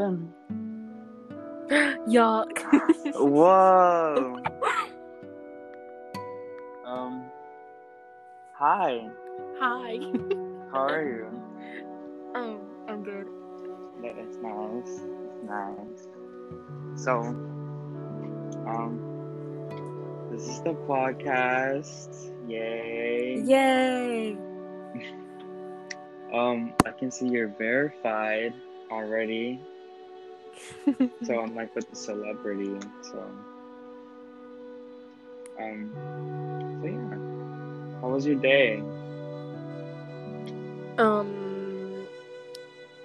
in. Yuck. Whoa. Hi. Hi. How are you? I'm good. That's nice. So, this is the podcast. Yay. Yay. I can see you're verified already. So I'm like with the celebrity. So yeah. How was your day?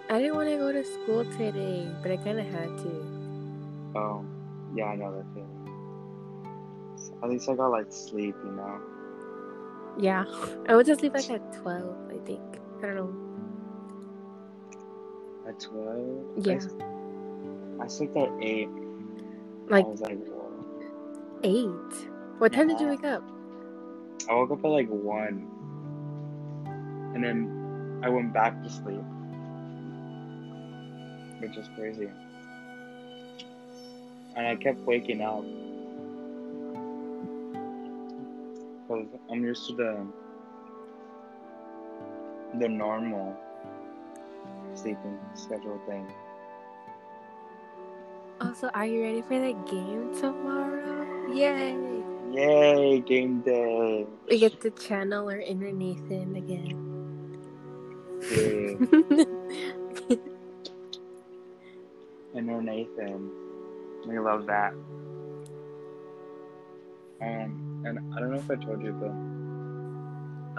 I didn't want to go to school today, but I kind of had to. Oh, yeah, I know that feeling. At least I got like sleep, you know? Yeah, I went to sleep like at 12, I think. I don't know. At 12? Yeah. I slept at 8. Like, I was like, whoa. 8? What time did you wake up? I woke up at like 1. And then I went back to sleep. Which is crazy. And I kept waking up. Because I'm used to the normal sleeping schedule thing. Also, are you ready for the game tomorrow? Yay! Yay, game day! We get to channel our inner Nathan again. Yeah. Inner Nathan. We love that. And I don't know if I told you, but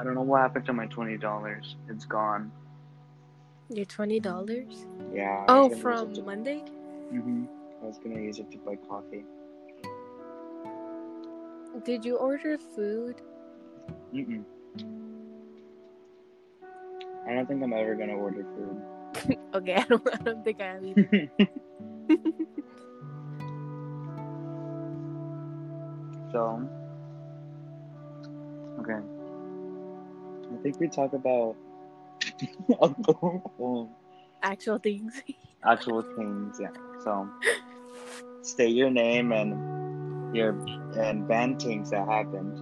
I don't know what happened to my $20. It's gone. Your $20? Yeah. Oh, from Monday? Mm-hmm. I was gonna use it to buy coffee. Did you order food? Mm-mm. I don't think I'm ever gonna order food. Okay, I don't think I am either. So, okay. I think we talk about actual things, yeah. So, state your name and band things that happened.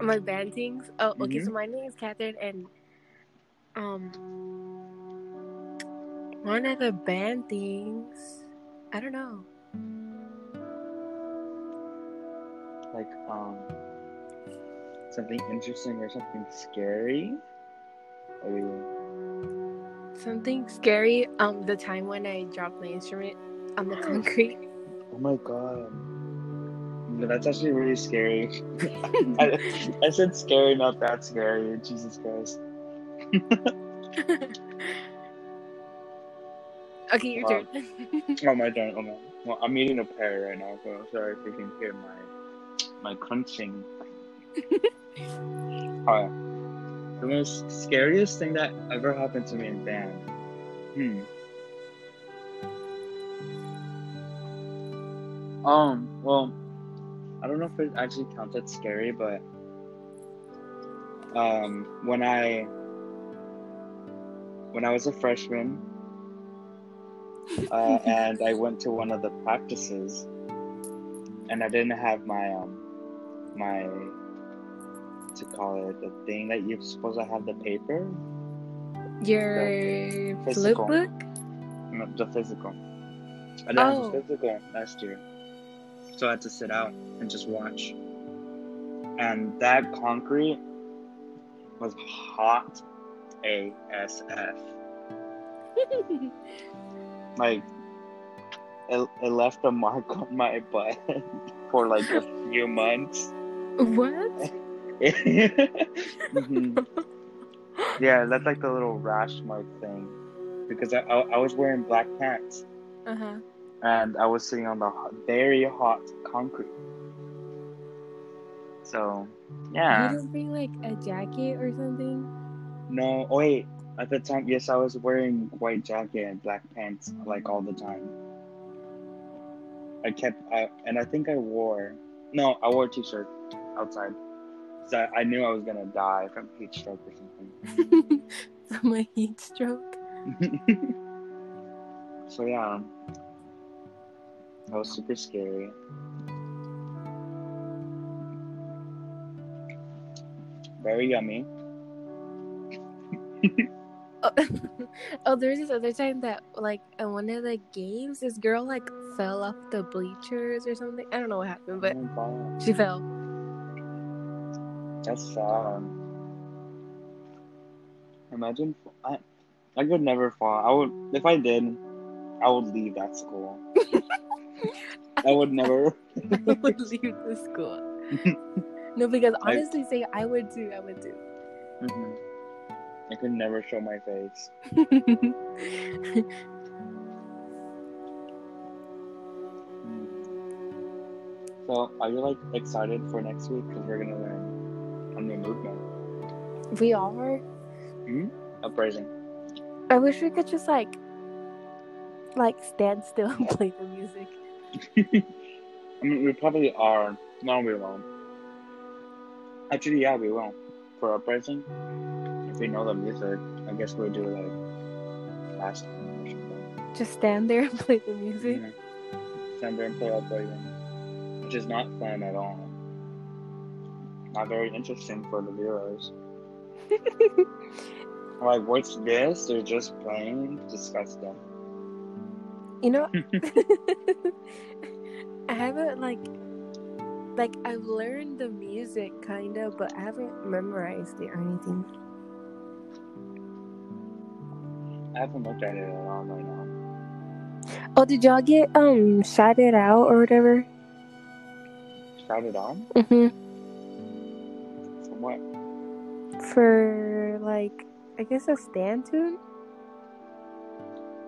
My band things? Oh, okay. Mm-hmm. So my name is Catherine, and one of the band things, I don't know. Like something interesting or something scary? Something scary, the time when I dropped my instrument on the concrete. Oh my god. No, that's actually really scary. I said scary, not that scary. Jesus Christ. Okay, your turn. Oh, my turn. Oh my. Well, I'm eating a pear right now, so sorry if you can hear my crunching. Alright. The most scariest thing that ever happened to me in band. Well, I don't know if it actually counts as scary, but when I was a freshman, and I went to one of the practices, and I didn't have my my. To call it the thing that you're supposed to have the paper? Your physical. Flip book? No, the physical. I didn't have the physical last year. So I had to sit out and just watch. And that concrete was hot ASF. Like, it left a mark on my butt for like a few months. What? Mm-hmm. Yeah, that's like the little rash mark thing, because I was wearing black pants, and I was sitting on the very hot concrete. So, yeah. You didn't bring like a jacket or something? No. Oh, wait. At the time, yes, I was wearing white jacket and black pants like all the time. I wore a t-shirt outside. So I knew I was gonna die from heat stroke or something. From a heat stroke? So yeah, that was super scary. Very yummy. Oh, there's this other time that, like, in one of the games, this girl, like, fell off the bleachers or something. I don't know what happened, but she fell. That's sad. Imagine, I could never fall. I would, if I did, I would leave that school. I would never. I would leave the school. No, because honestly, I would too. Mm-hmm. I could never show my face. So, are you like excited for next week? Because we're gonna learn a new movement. We are. Hmm. Uprising. I wish we could just like stand still and play the music. I mean, we probably are. No, we won't. Actually, yeah, we will. For Uprising. If we know the music, I guess we'll do like last time or something. Just stand there and play the music? Yeah. Stand there and play Uprising. Which is not fun at all. Not very interesting for the viewers. Like, what's this? They're just playing? Disgusting. You know, I haven't like I've learned the music kind of, but I haven't memorized it or anything. I haven't looked at it at all right now. Oh, did y'all get shouted out or whatever? Shouted out? Mm-hmm. For what? For like, I guess a stand tune.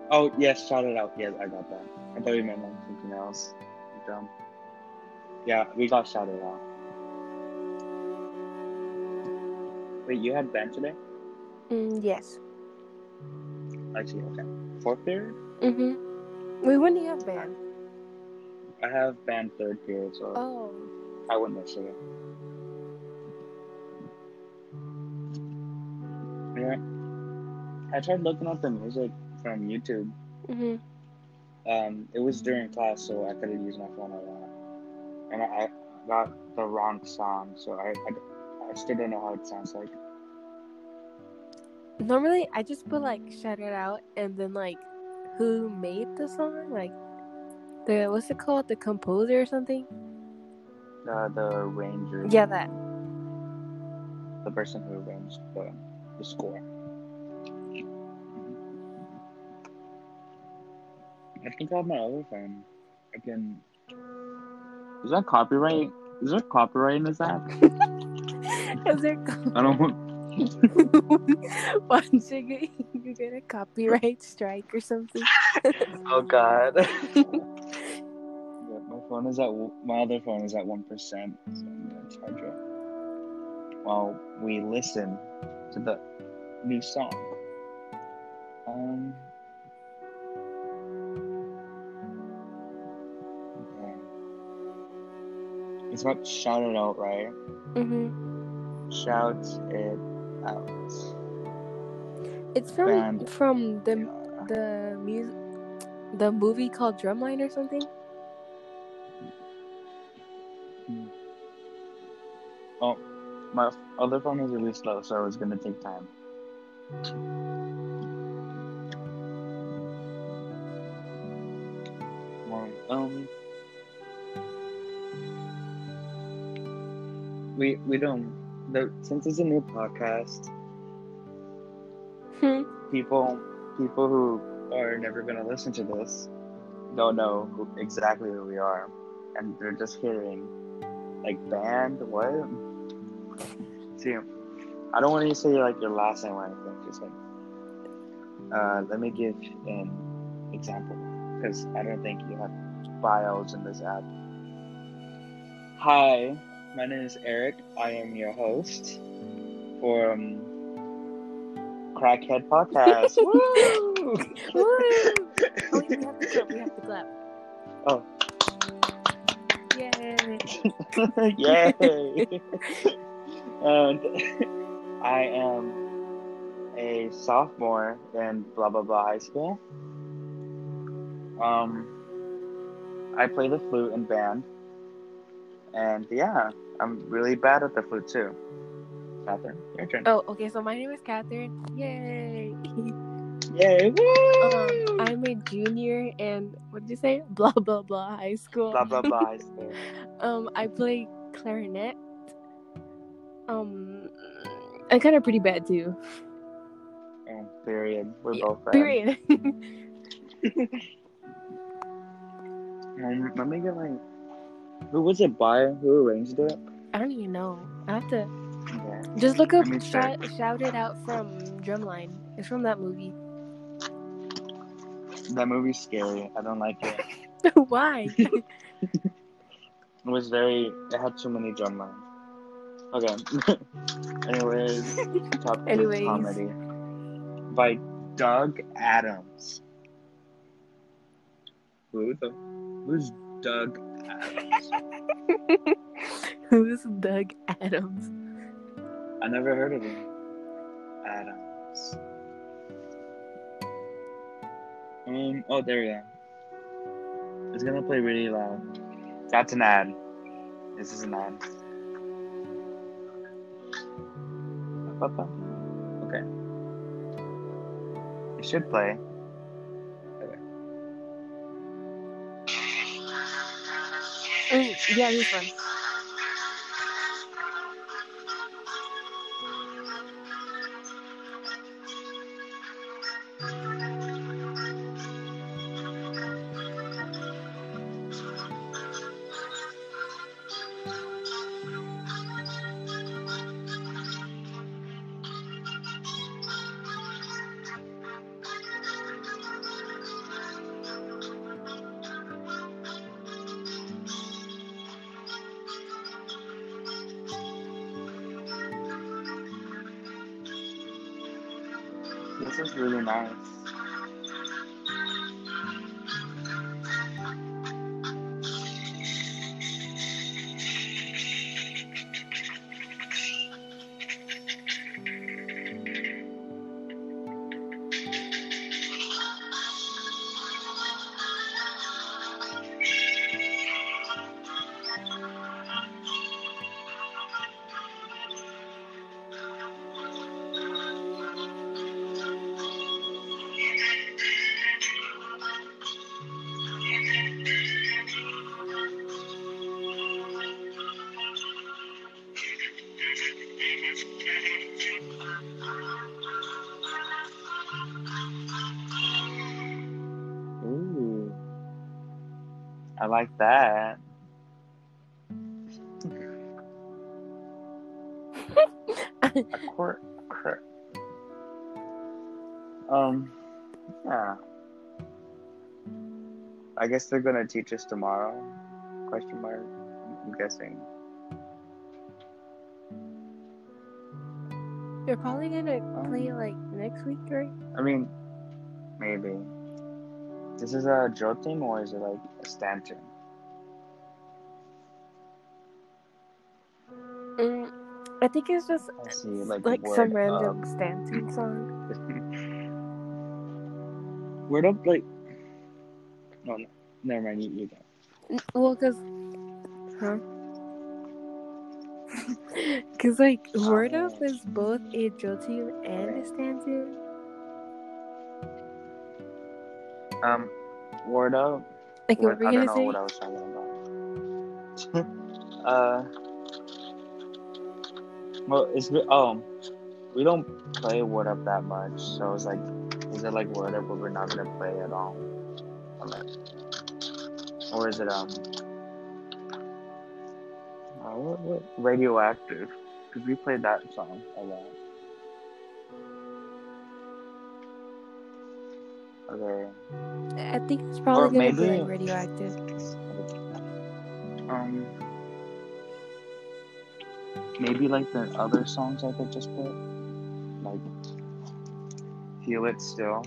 Oh yes, shouted out. Yes, I got that. I thought you meant like something else. Dumb. Yeah, we got shouted out. Wait, you had band today? Yes. I see, okay. Fourth period? Mm-hmm. Wait, when do you have band? I have band third period, so I went yesterday. Yeah. I tried looking up the music from YouTube. Mm-hmm. It was during class, so I could have used my phone a lot. And I got the wrong song, so I still don't know how it sounds like. Normally, I just put, like, shout it out, and then, like, who made the song? Like, the, what's it called? The composer or something? The arranger. Yeah, that. The person who arranged the score. I think I have my other phone. I can... Is that copyright? Is there copyright in this app? Is there copyright? I don't want... Once you get a copyright strike or something. Oh god. Yeah, my other phone is at 1%, so I'm gonna charge it while we listen to the new song. Okay. It's about shout it out, right? Mm-hmm. Shout it out. It's from the music, the movie called Drumline or something. Oh, my other phone is really slow, so it's gonna take time. We don't. Since it's a new podcast, people who are never going to listen to this don't know exactly who we are, and they're just hearing like band what. See, I don't want to say like your last name or anything. Just like let me give an example, because I don't think you have bios in this app. Hi. My name is Eric. I am your host for Crackhead Podcast. Woo! Woo! Oh, we have to clap. Oh. Yay. Yay. And I am a sophomore in blah, blah, blah high school. I play the flute in band. And yeah, I'm really bad at the flute too. Catherine, your turn. Oh, okay. So my name is Catherine. Yay! Yay! I'm a junior in, what did you say? Blah, blah, blah high school. Blah, blah, blah high school. I play clarinet. I'm kind of pretty bad too. And period. We're both bad. Period. Let me get like... Who was it by? Who arranged it? I don't even know. I have to... Yeah. Just look up Shout It Out from Drumline. It's from that movie. That movie's scary. I don't like it. Why? It had too many drumlines. Okay. Anyways. Top comedy. By Doug Adams. Who's Doug Adams? Who's Doug Adams? I never heard of him. Adams. Oh, there we go. It's gonna play really loud. That's an ad. This is an ad. Okay. It should play. Okay. Yeah, this one. This is really nice. I like that. Yeah. I guess they're gonna teach us tomorrow? ? I'm guessing. They're probably gonna play like next week, right? I mean, maybe. This is a drill team, or is it like a stand team? I think it's just like some random stand team song. Word up, like. Oh, no, never mind. You go. Well, because like Word Up is both a drill team and a stand team. Word Up. Like, what were you gonna say? I don't know what I was talking about. Well, it's we don't play Word Up that much, so it's like, is it like Word Up where we're not gonna play at all? Or is it Radioactive? Because we played that song a lot. Okay. I think it's probably going to be like Radioactive. Maybe like the other songs I could just put, like Feel It Still.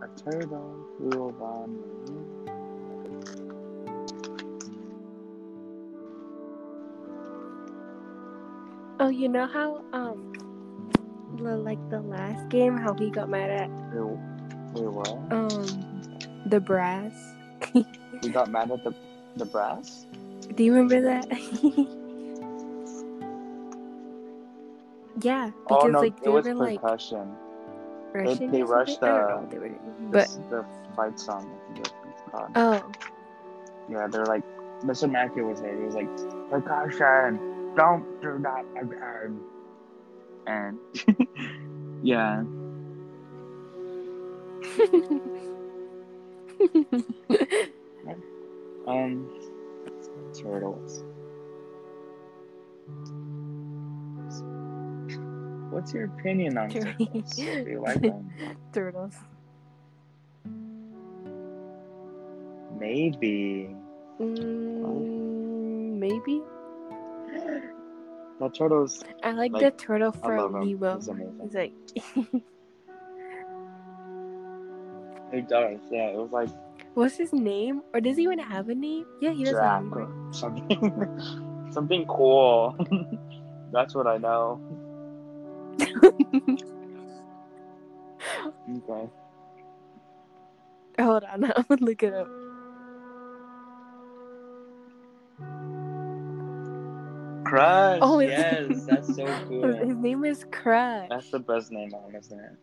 A turtle flew by me. Oh, you know how the last game, how he got mad at what? The brass. He got mad at the brass? Do you remember that? Yeah, because it was were percussion. They rushed the fight song. Oh. Yeah, they're like, Mr. Mackey was there. He was like, percussion, don't do that again. And yeah. Turtles. What's your opinion on turtles? Do you like them? Turtles. Maybe. Maybe. The turtles. I like the turtle from Nibo. He's like. It does. Yeah, it was like. What's his name? Or does he even have a name? Yeah, he doesn't have a name. Something cool. That's what I know. Okay. Hold on, I'm gonna look it up. Crush. Oh, yes, that's so cool. His name is Crush. That's the best name on, isn't it?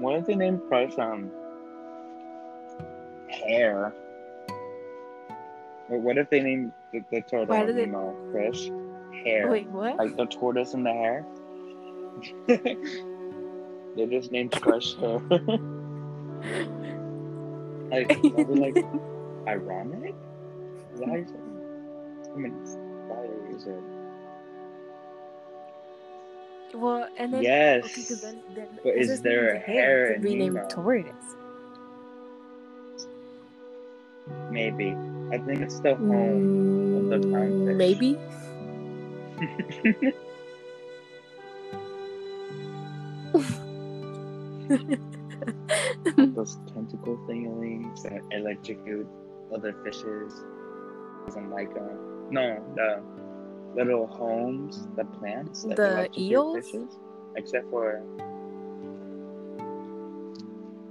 What is the name Crush on? Hair. What if they named the turtle and Nemo Crush? Hair. Wait, what? Like the tortoise and the hare? They just named Crush Hair. Like, that'd be like, ironic? Is that how you say it? I mean, why is it? Well, and then. Yes! Okay, so then, but is there a hair in Nemo? Renamed tortoise. Maybe. I think it's the home of the clownfish. Maybe. Those tentacle thingies that electrocute other fishes. Doesn't like them. No, the little homes, the plants that electrocute eels? Fishes. Except for.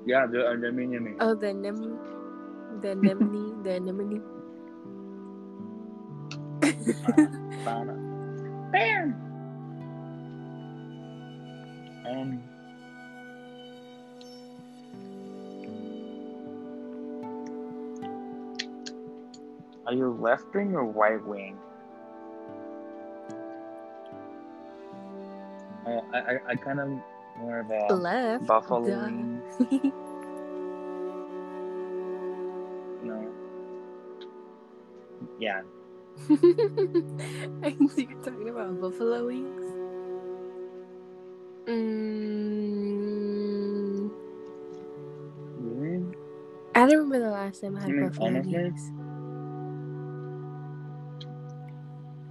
Yeah, the anemone. Oh, the anemone. The anemone, the anemone. Bam! Are you left wing or right wing? Oh, I kind of more of a left buffalo wing. Yeah. I can see you're talking about buffalo wings. Really? I don't remember the last time I had buffalo wings.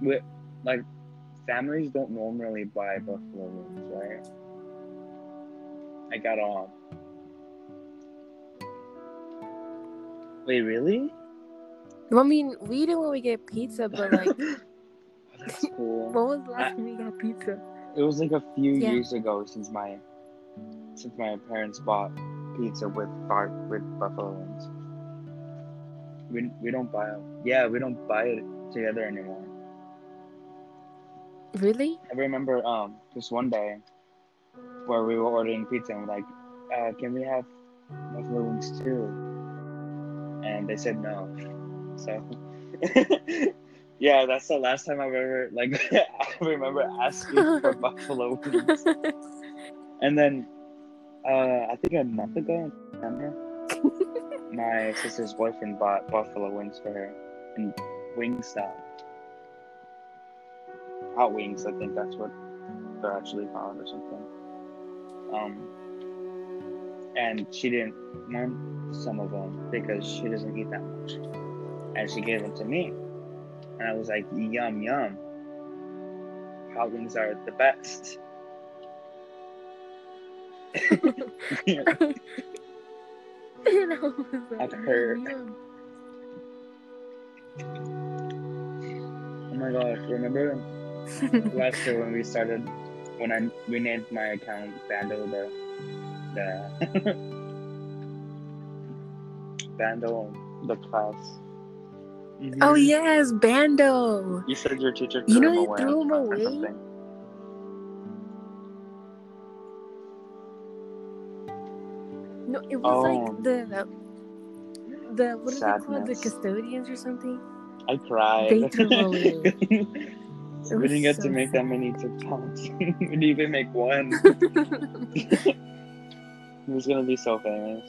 With, families don't normally buy buffalo wings, right? I got on. Wait, really? I mean, we do when we get pizza, but that's cool. When was the last time we got pizza? It was a few years ago since my parents bought pizza with buffalo wings. We don't buy it. Yeah, we don't buy it together anymore. Really? I remember just one day where we were ordering pizza and we're like, can we have buffalo wings too? And they said no. So, yeah, that's the last time I've ever, I remember asking for buffalo wings. And then, I think a month ago, my sister's boyfriend bought buffalo wings for her. And Wingstop. Hot wings, I think that's what they're actually called or something. And she didn't want some of them because she doesn't eat that much. And she gave them to me. And I was like, yum, yum. Hot wings are the best. I was like, I've heard. Oh my gosh, remember last year when we started, when I renamed my account Vandal the Vandal the class. Mm-hmm. Oh yes, Bando. You said your teacher threw him away. You know, they threw him away. No, it was like the what are they called? The custodians or something. I cried. They threw him away. We didn't get to make that many TikToks. We didn't even make one. He was gonna be so famous,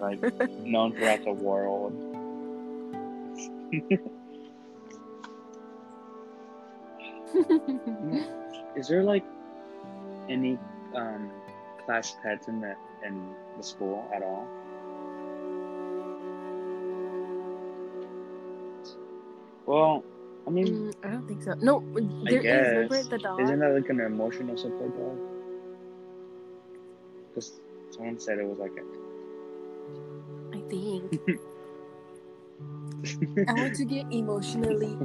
like known throughout the world. Is there like any class pets in the school at all? Well, I mean, I don't think so. No, there is. Remember the dog? Isn't that like an emotional support dog? Because someone said it was like a... I think. I want to get emotionally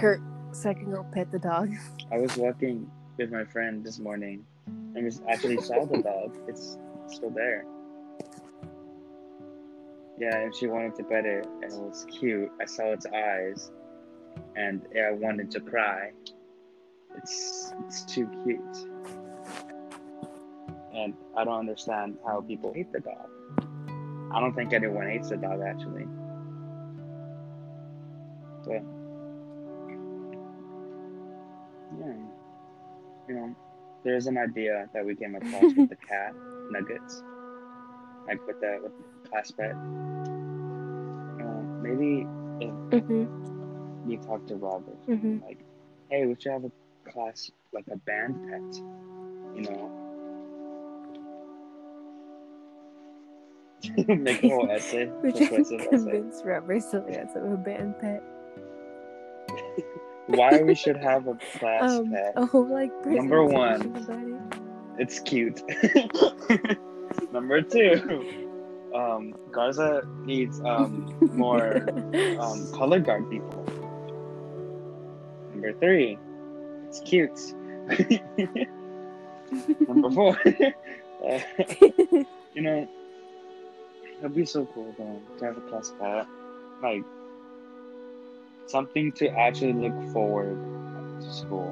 hurt so I can go pet the dog. I was walking with my friend this morning and just actually saw the dog. It's still there. Yeah, and she wanted to pet it, and it was cute. I saw its eyes, and I wanted to cry. It's too cute. And I don't understand how people hate the dog. I don't think anyone hates the dog, actually. But, yeah, you know, there's an idea that we came across with the cat nuggets, like with the class pet. Maybe if you talk to Robert, like, hey, we should have a class, like a band pet, you know? Make a whole essay. We should convince Robert so we have a band pet. Why we should have a class pet. Number one, it's cute. Number two, Garza needs more color guard people. Number three, it's cute. Number four, you know, that'd be so cool though to have a class pet, like something to actually look forward to school.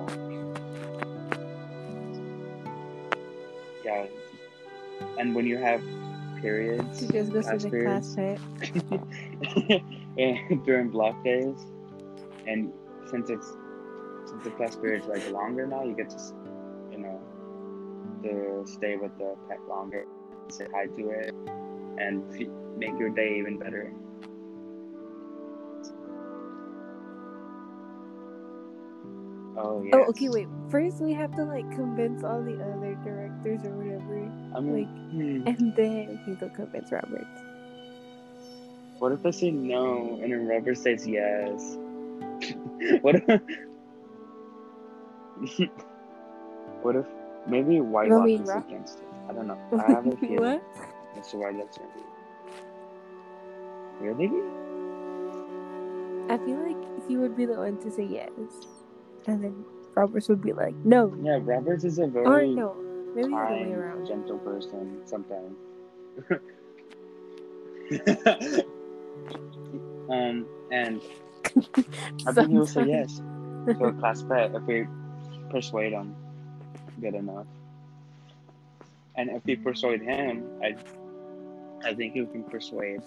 Yeah. And when you have periods, you just go to the class pet. And during block days, and since the class period is like longer now, you get to, you know, to stay with the pet longer, say hi to it, and make your day even better. Oh, yes. Oh, okay, wait. First, we have to, like, convince all the other directors or whatever. I mean, and then we go convince Robert. What if I say no, and then Robert says yes? What if... Maybe White Lock is against it. I don't know. I have a feeling. What? That's why that's right. Really? I feel like he would be the one to say yes. And then Roberts would be like, no. Yeah, Roberts is a very maybe kind, the way around. Gentle person sometimes. And I think he will say yes to a class pet if we persuade him good enough. And if we persuade him, I think we can persuade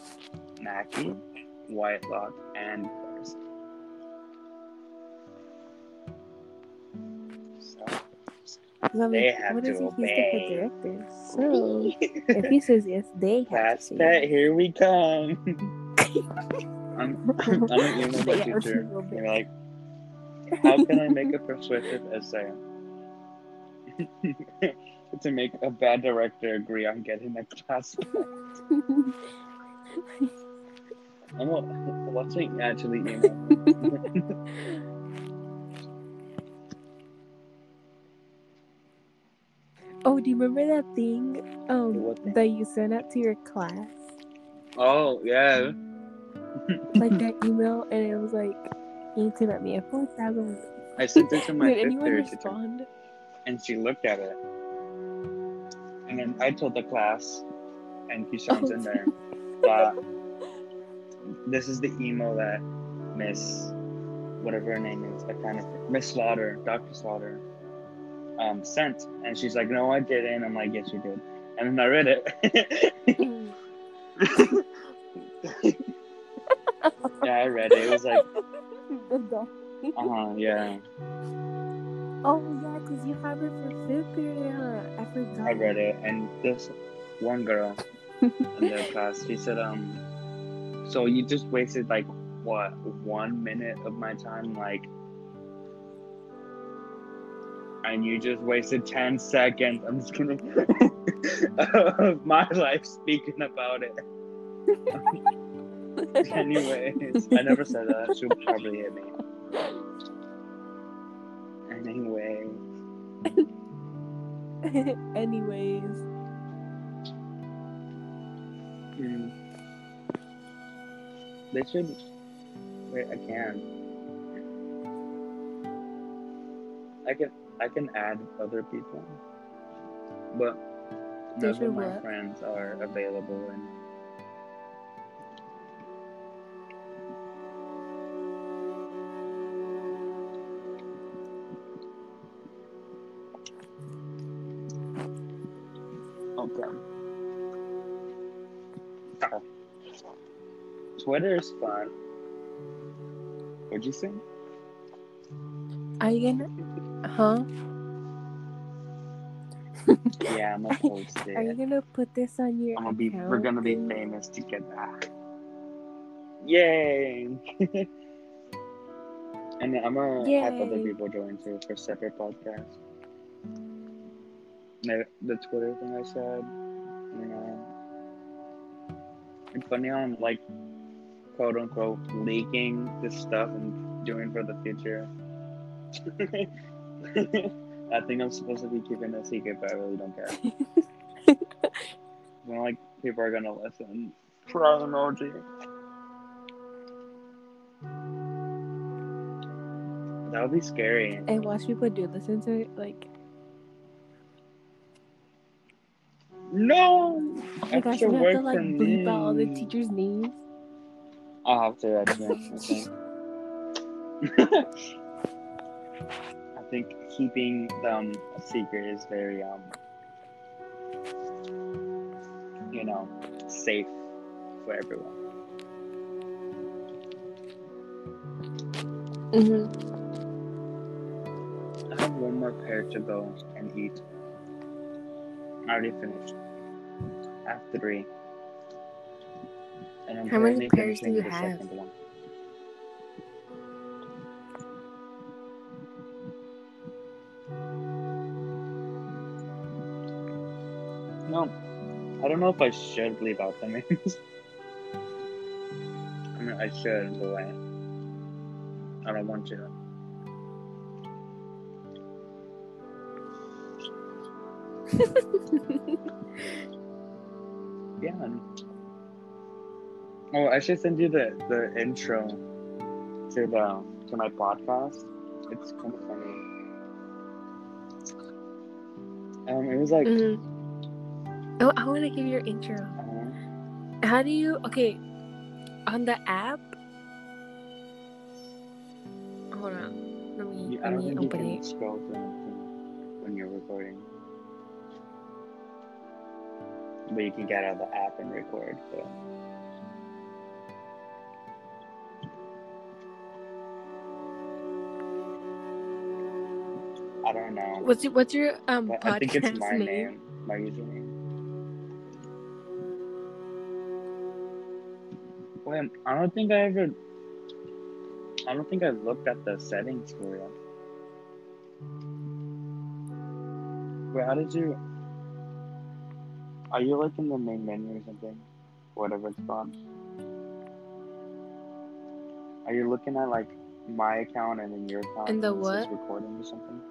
Mackie, Whitelock, and Carson. I mean, they have to obey. So, if he says yes, they have to say that. Here we come. I'm an English teacher. You're like, how can I make a persuasive essay to make a bad director agree on getting a class? I'm watching actually email. Oh, do you remember that thing that you sent out to your class? Oh, yeah. Like that email, and it was like, you need to let me at 4,000. I sent it to my sister to respond? And she looked at it. And then I told the class, and Kishan's in there, that this is the email that Miss, whatever her name is, that kind of thing, Miss Slaughter, Dr. Slaughter, sent. And she's like, no, I didn't. I'm like, yes, you did. And then I read it. Yeah, I read it. It was like, yeah. Oh yeah, because you have her for fifth period. I forgot. I read it, and this one girl in their class, she said, so you just wasted like what 1 minute of my time, like, and you just wasted 10 seconds. I'm just gonna of my life speaking about it. Anyways, I never said that. She'll probably hit me. Anyways. They should. Wait, I can. I can add other people, but none of my friends are available. And Twitter is fun. What'd you say? Are you gonna... Huh? Yeah, I'm gonna post it. Are you gonna put this on your account? We're gonna be famous together. Yay! And I'm gonna have other people join too for separate podcasts. The Twitter thing I said. You know, it's funny how I'm like, quote unquote, leaking this stuff and doing for the future. I think I'm supposed to be keeping it a secret, but I really don't care. When like people are gonna listen. Chronology. That would be scary. And watch people do listen to it, like. No! Oh my gosh, you have to like bleep out all the teachers' names. I'll have to, actually. I think keeping them a secret is very, you know, safe for everyone. Mm-hmm. I have one more pair to go and eat. I already finished. I have 3. And I'm How many pairs do you have? No, I don't know if I should leave out the names. I mean, I should, but I don't want to. Yeah. Oh, I should send you the intro to my podcast. It's kind of funny. It was like. Mm-hmm. Oh, I want to give your intro. How do you? Okay, on the app. Hold on. Let me open it. You can scroll down when you're recording. But you can get out of the app and record. So. I don't know. What's your podcast I think it's my name, my username. Wait, I don't think I looked at the settings for it. Wait, how did you? Are you like in the main menu or something? Whatever it's called. Are you looking at like my account and then your account and the what? Recording or something?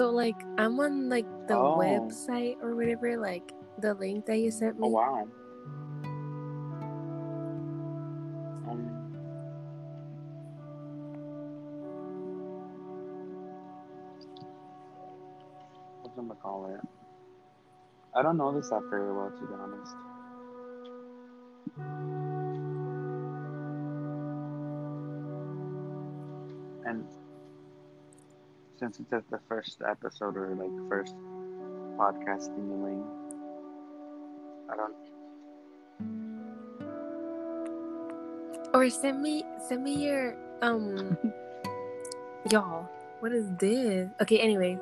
So, like, I'm on, like, the website or whatever, like, the link that you sent me. Oh, wow. What's gonna call it? I don't know this app very well, to be honest. And since it's at the first episode or like first podcast in the link, I don't. Or send me your y'all. What is this? Okay, anyway,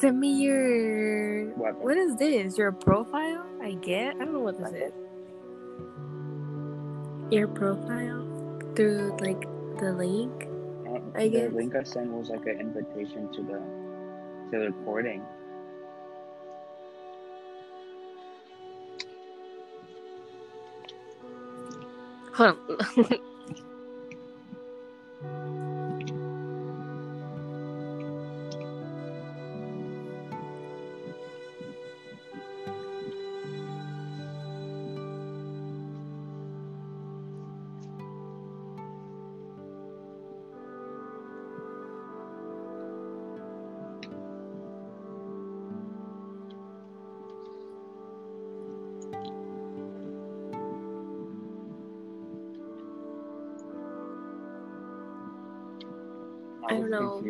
send me your weapon. What is this? Your profile? I don't know what this is. Your profile through like the link. The link I sent was like an invitation to the recording. Hold on.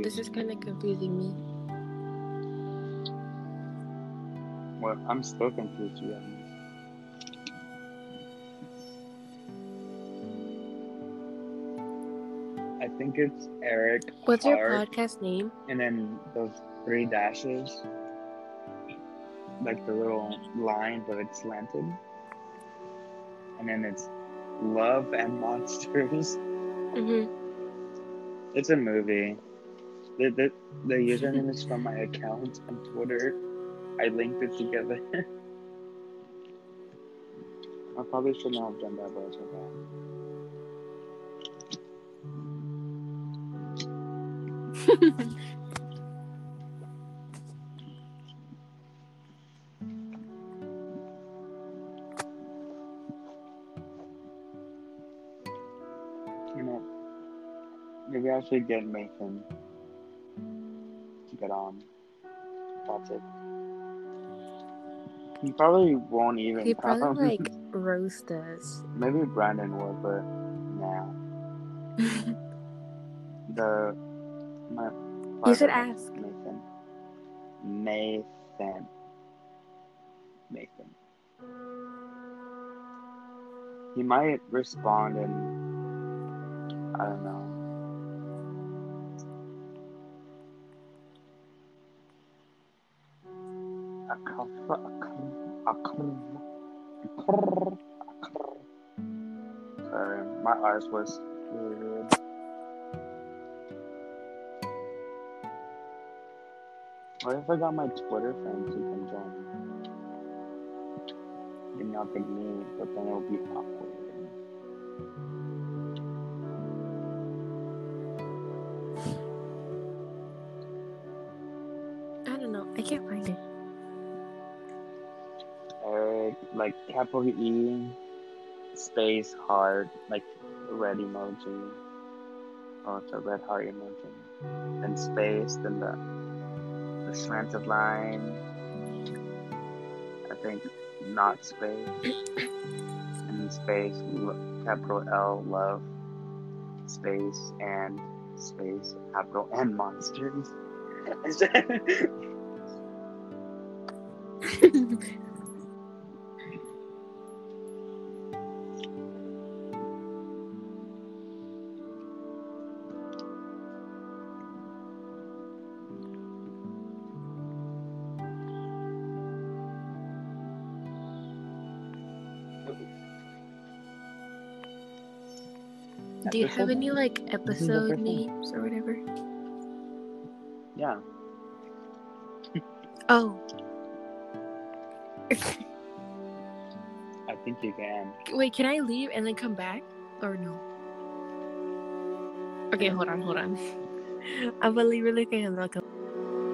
This is kind of confusing me. Well, I'm still confused, yeah. I think it's Eric. What's your podcast name? And then those three dashes. Like the little line, but it's slanted. And then it's Love and Monsters. Mm-hmm. It's a movie. The username is from my account on Twitter. I linked it together. I probably shouldn't have done that, but it's okay. You know, maybe I should get Nathan. Get on. That's it. He probably won't even. He probably like roast us. Maybe Brandon would, but now you should ask Nathan. He might respond, and I don't know. Sorry, my eyes was weird. What if I got my Twitter friends who can join? They're not big me, but then it'll be awkward. I don't know. I can't find it. Like capital E space heart, like red emoji. Oh, it's a red heart emoji. Then space, then the slanted line. I think not space. And then space, capital L, love, space, and space, capital N, monsters. Do you have any like episode names or whatever? Yeah. Oh. I think you can. Wait, can I leave and then come back? Or no? Okay, hold on. I'm gonna leave really quick and then I'll come.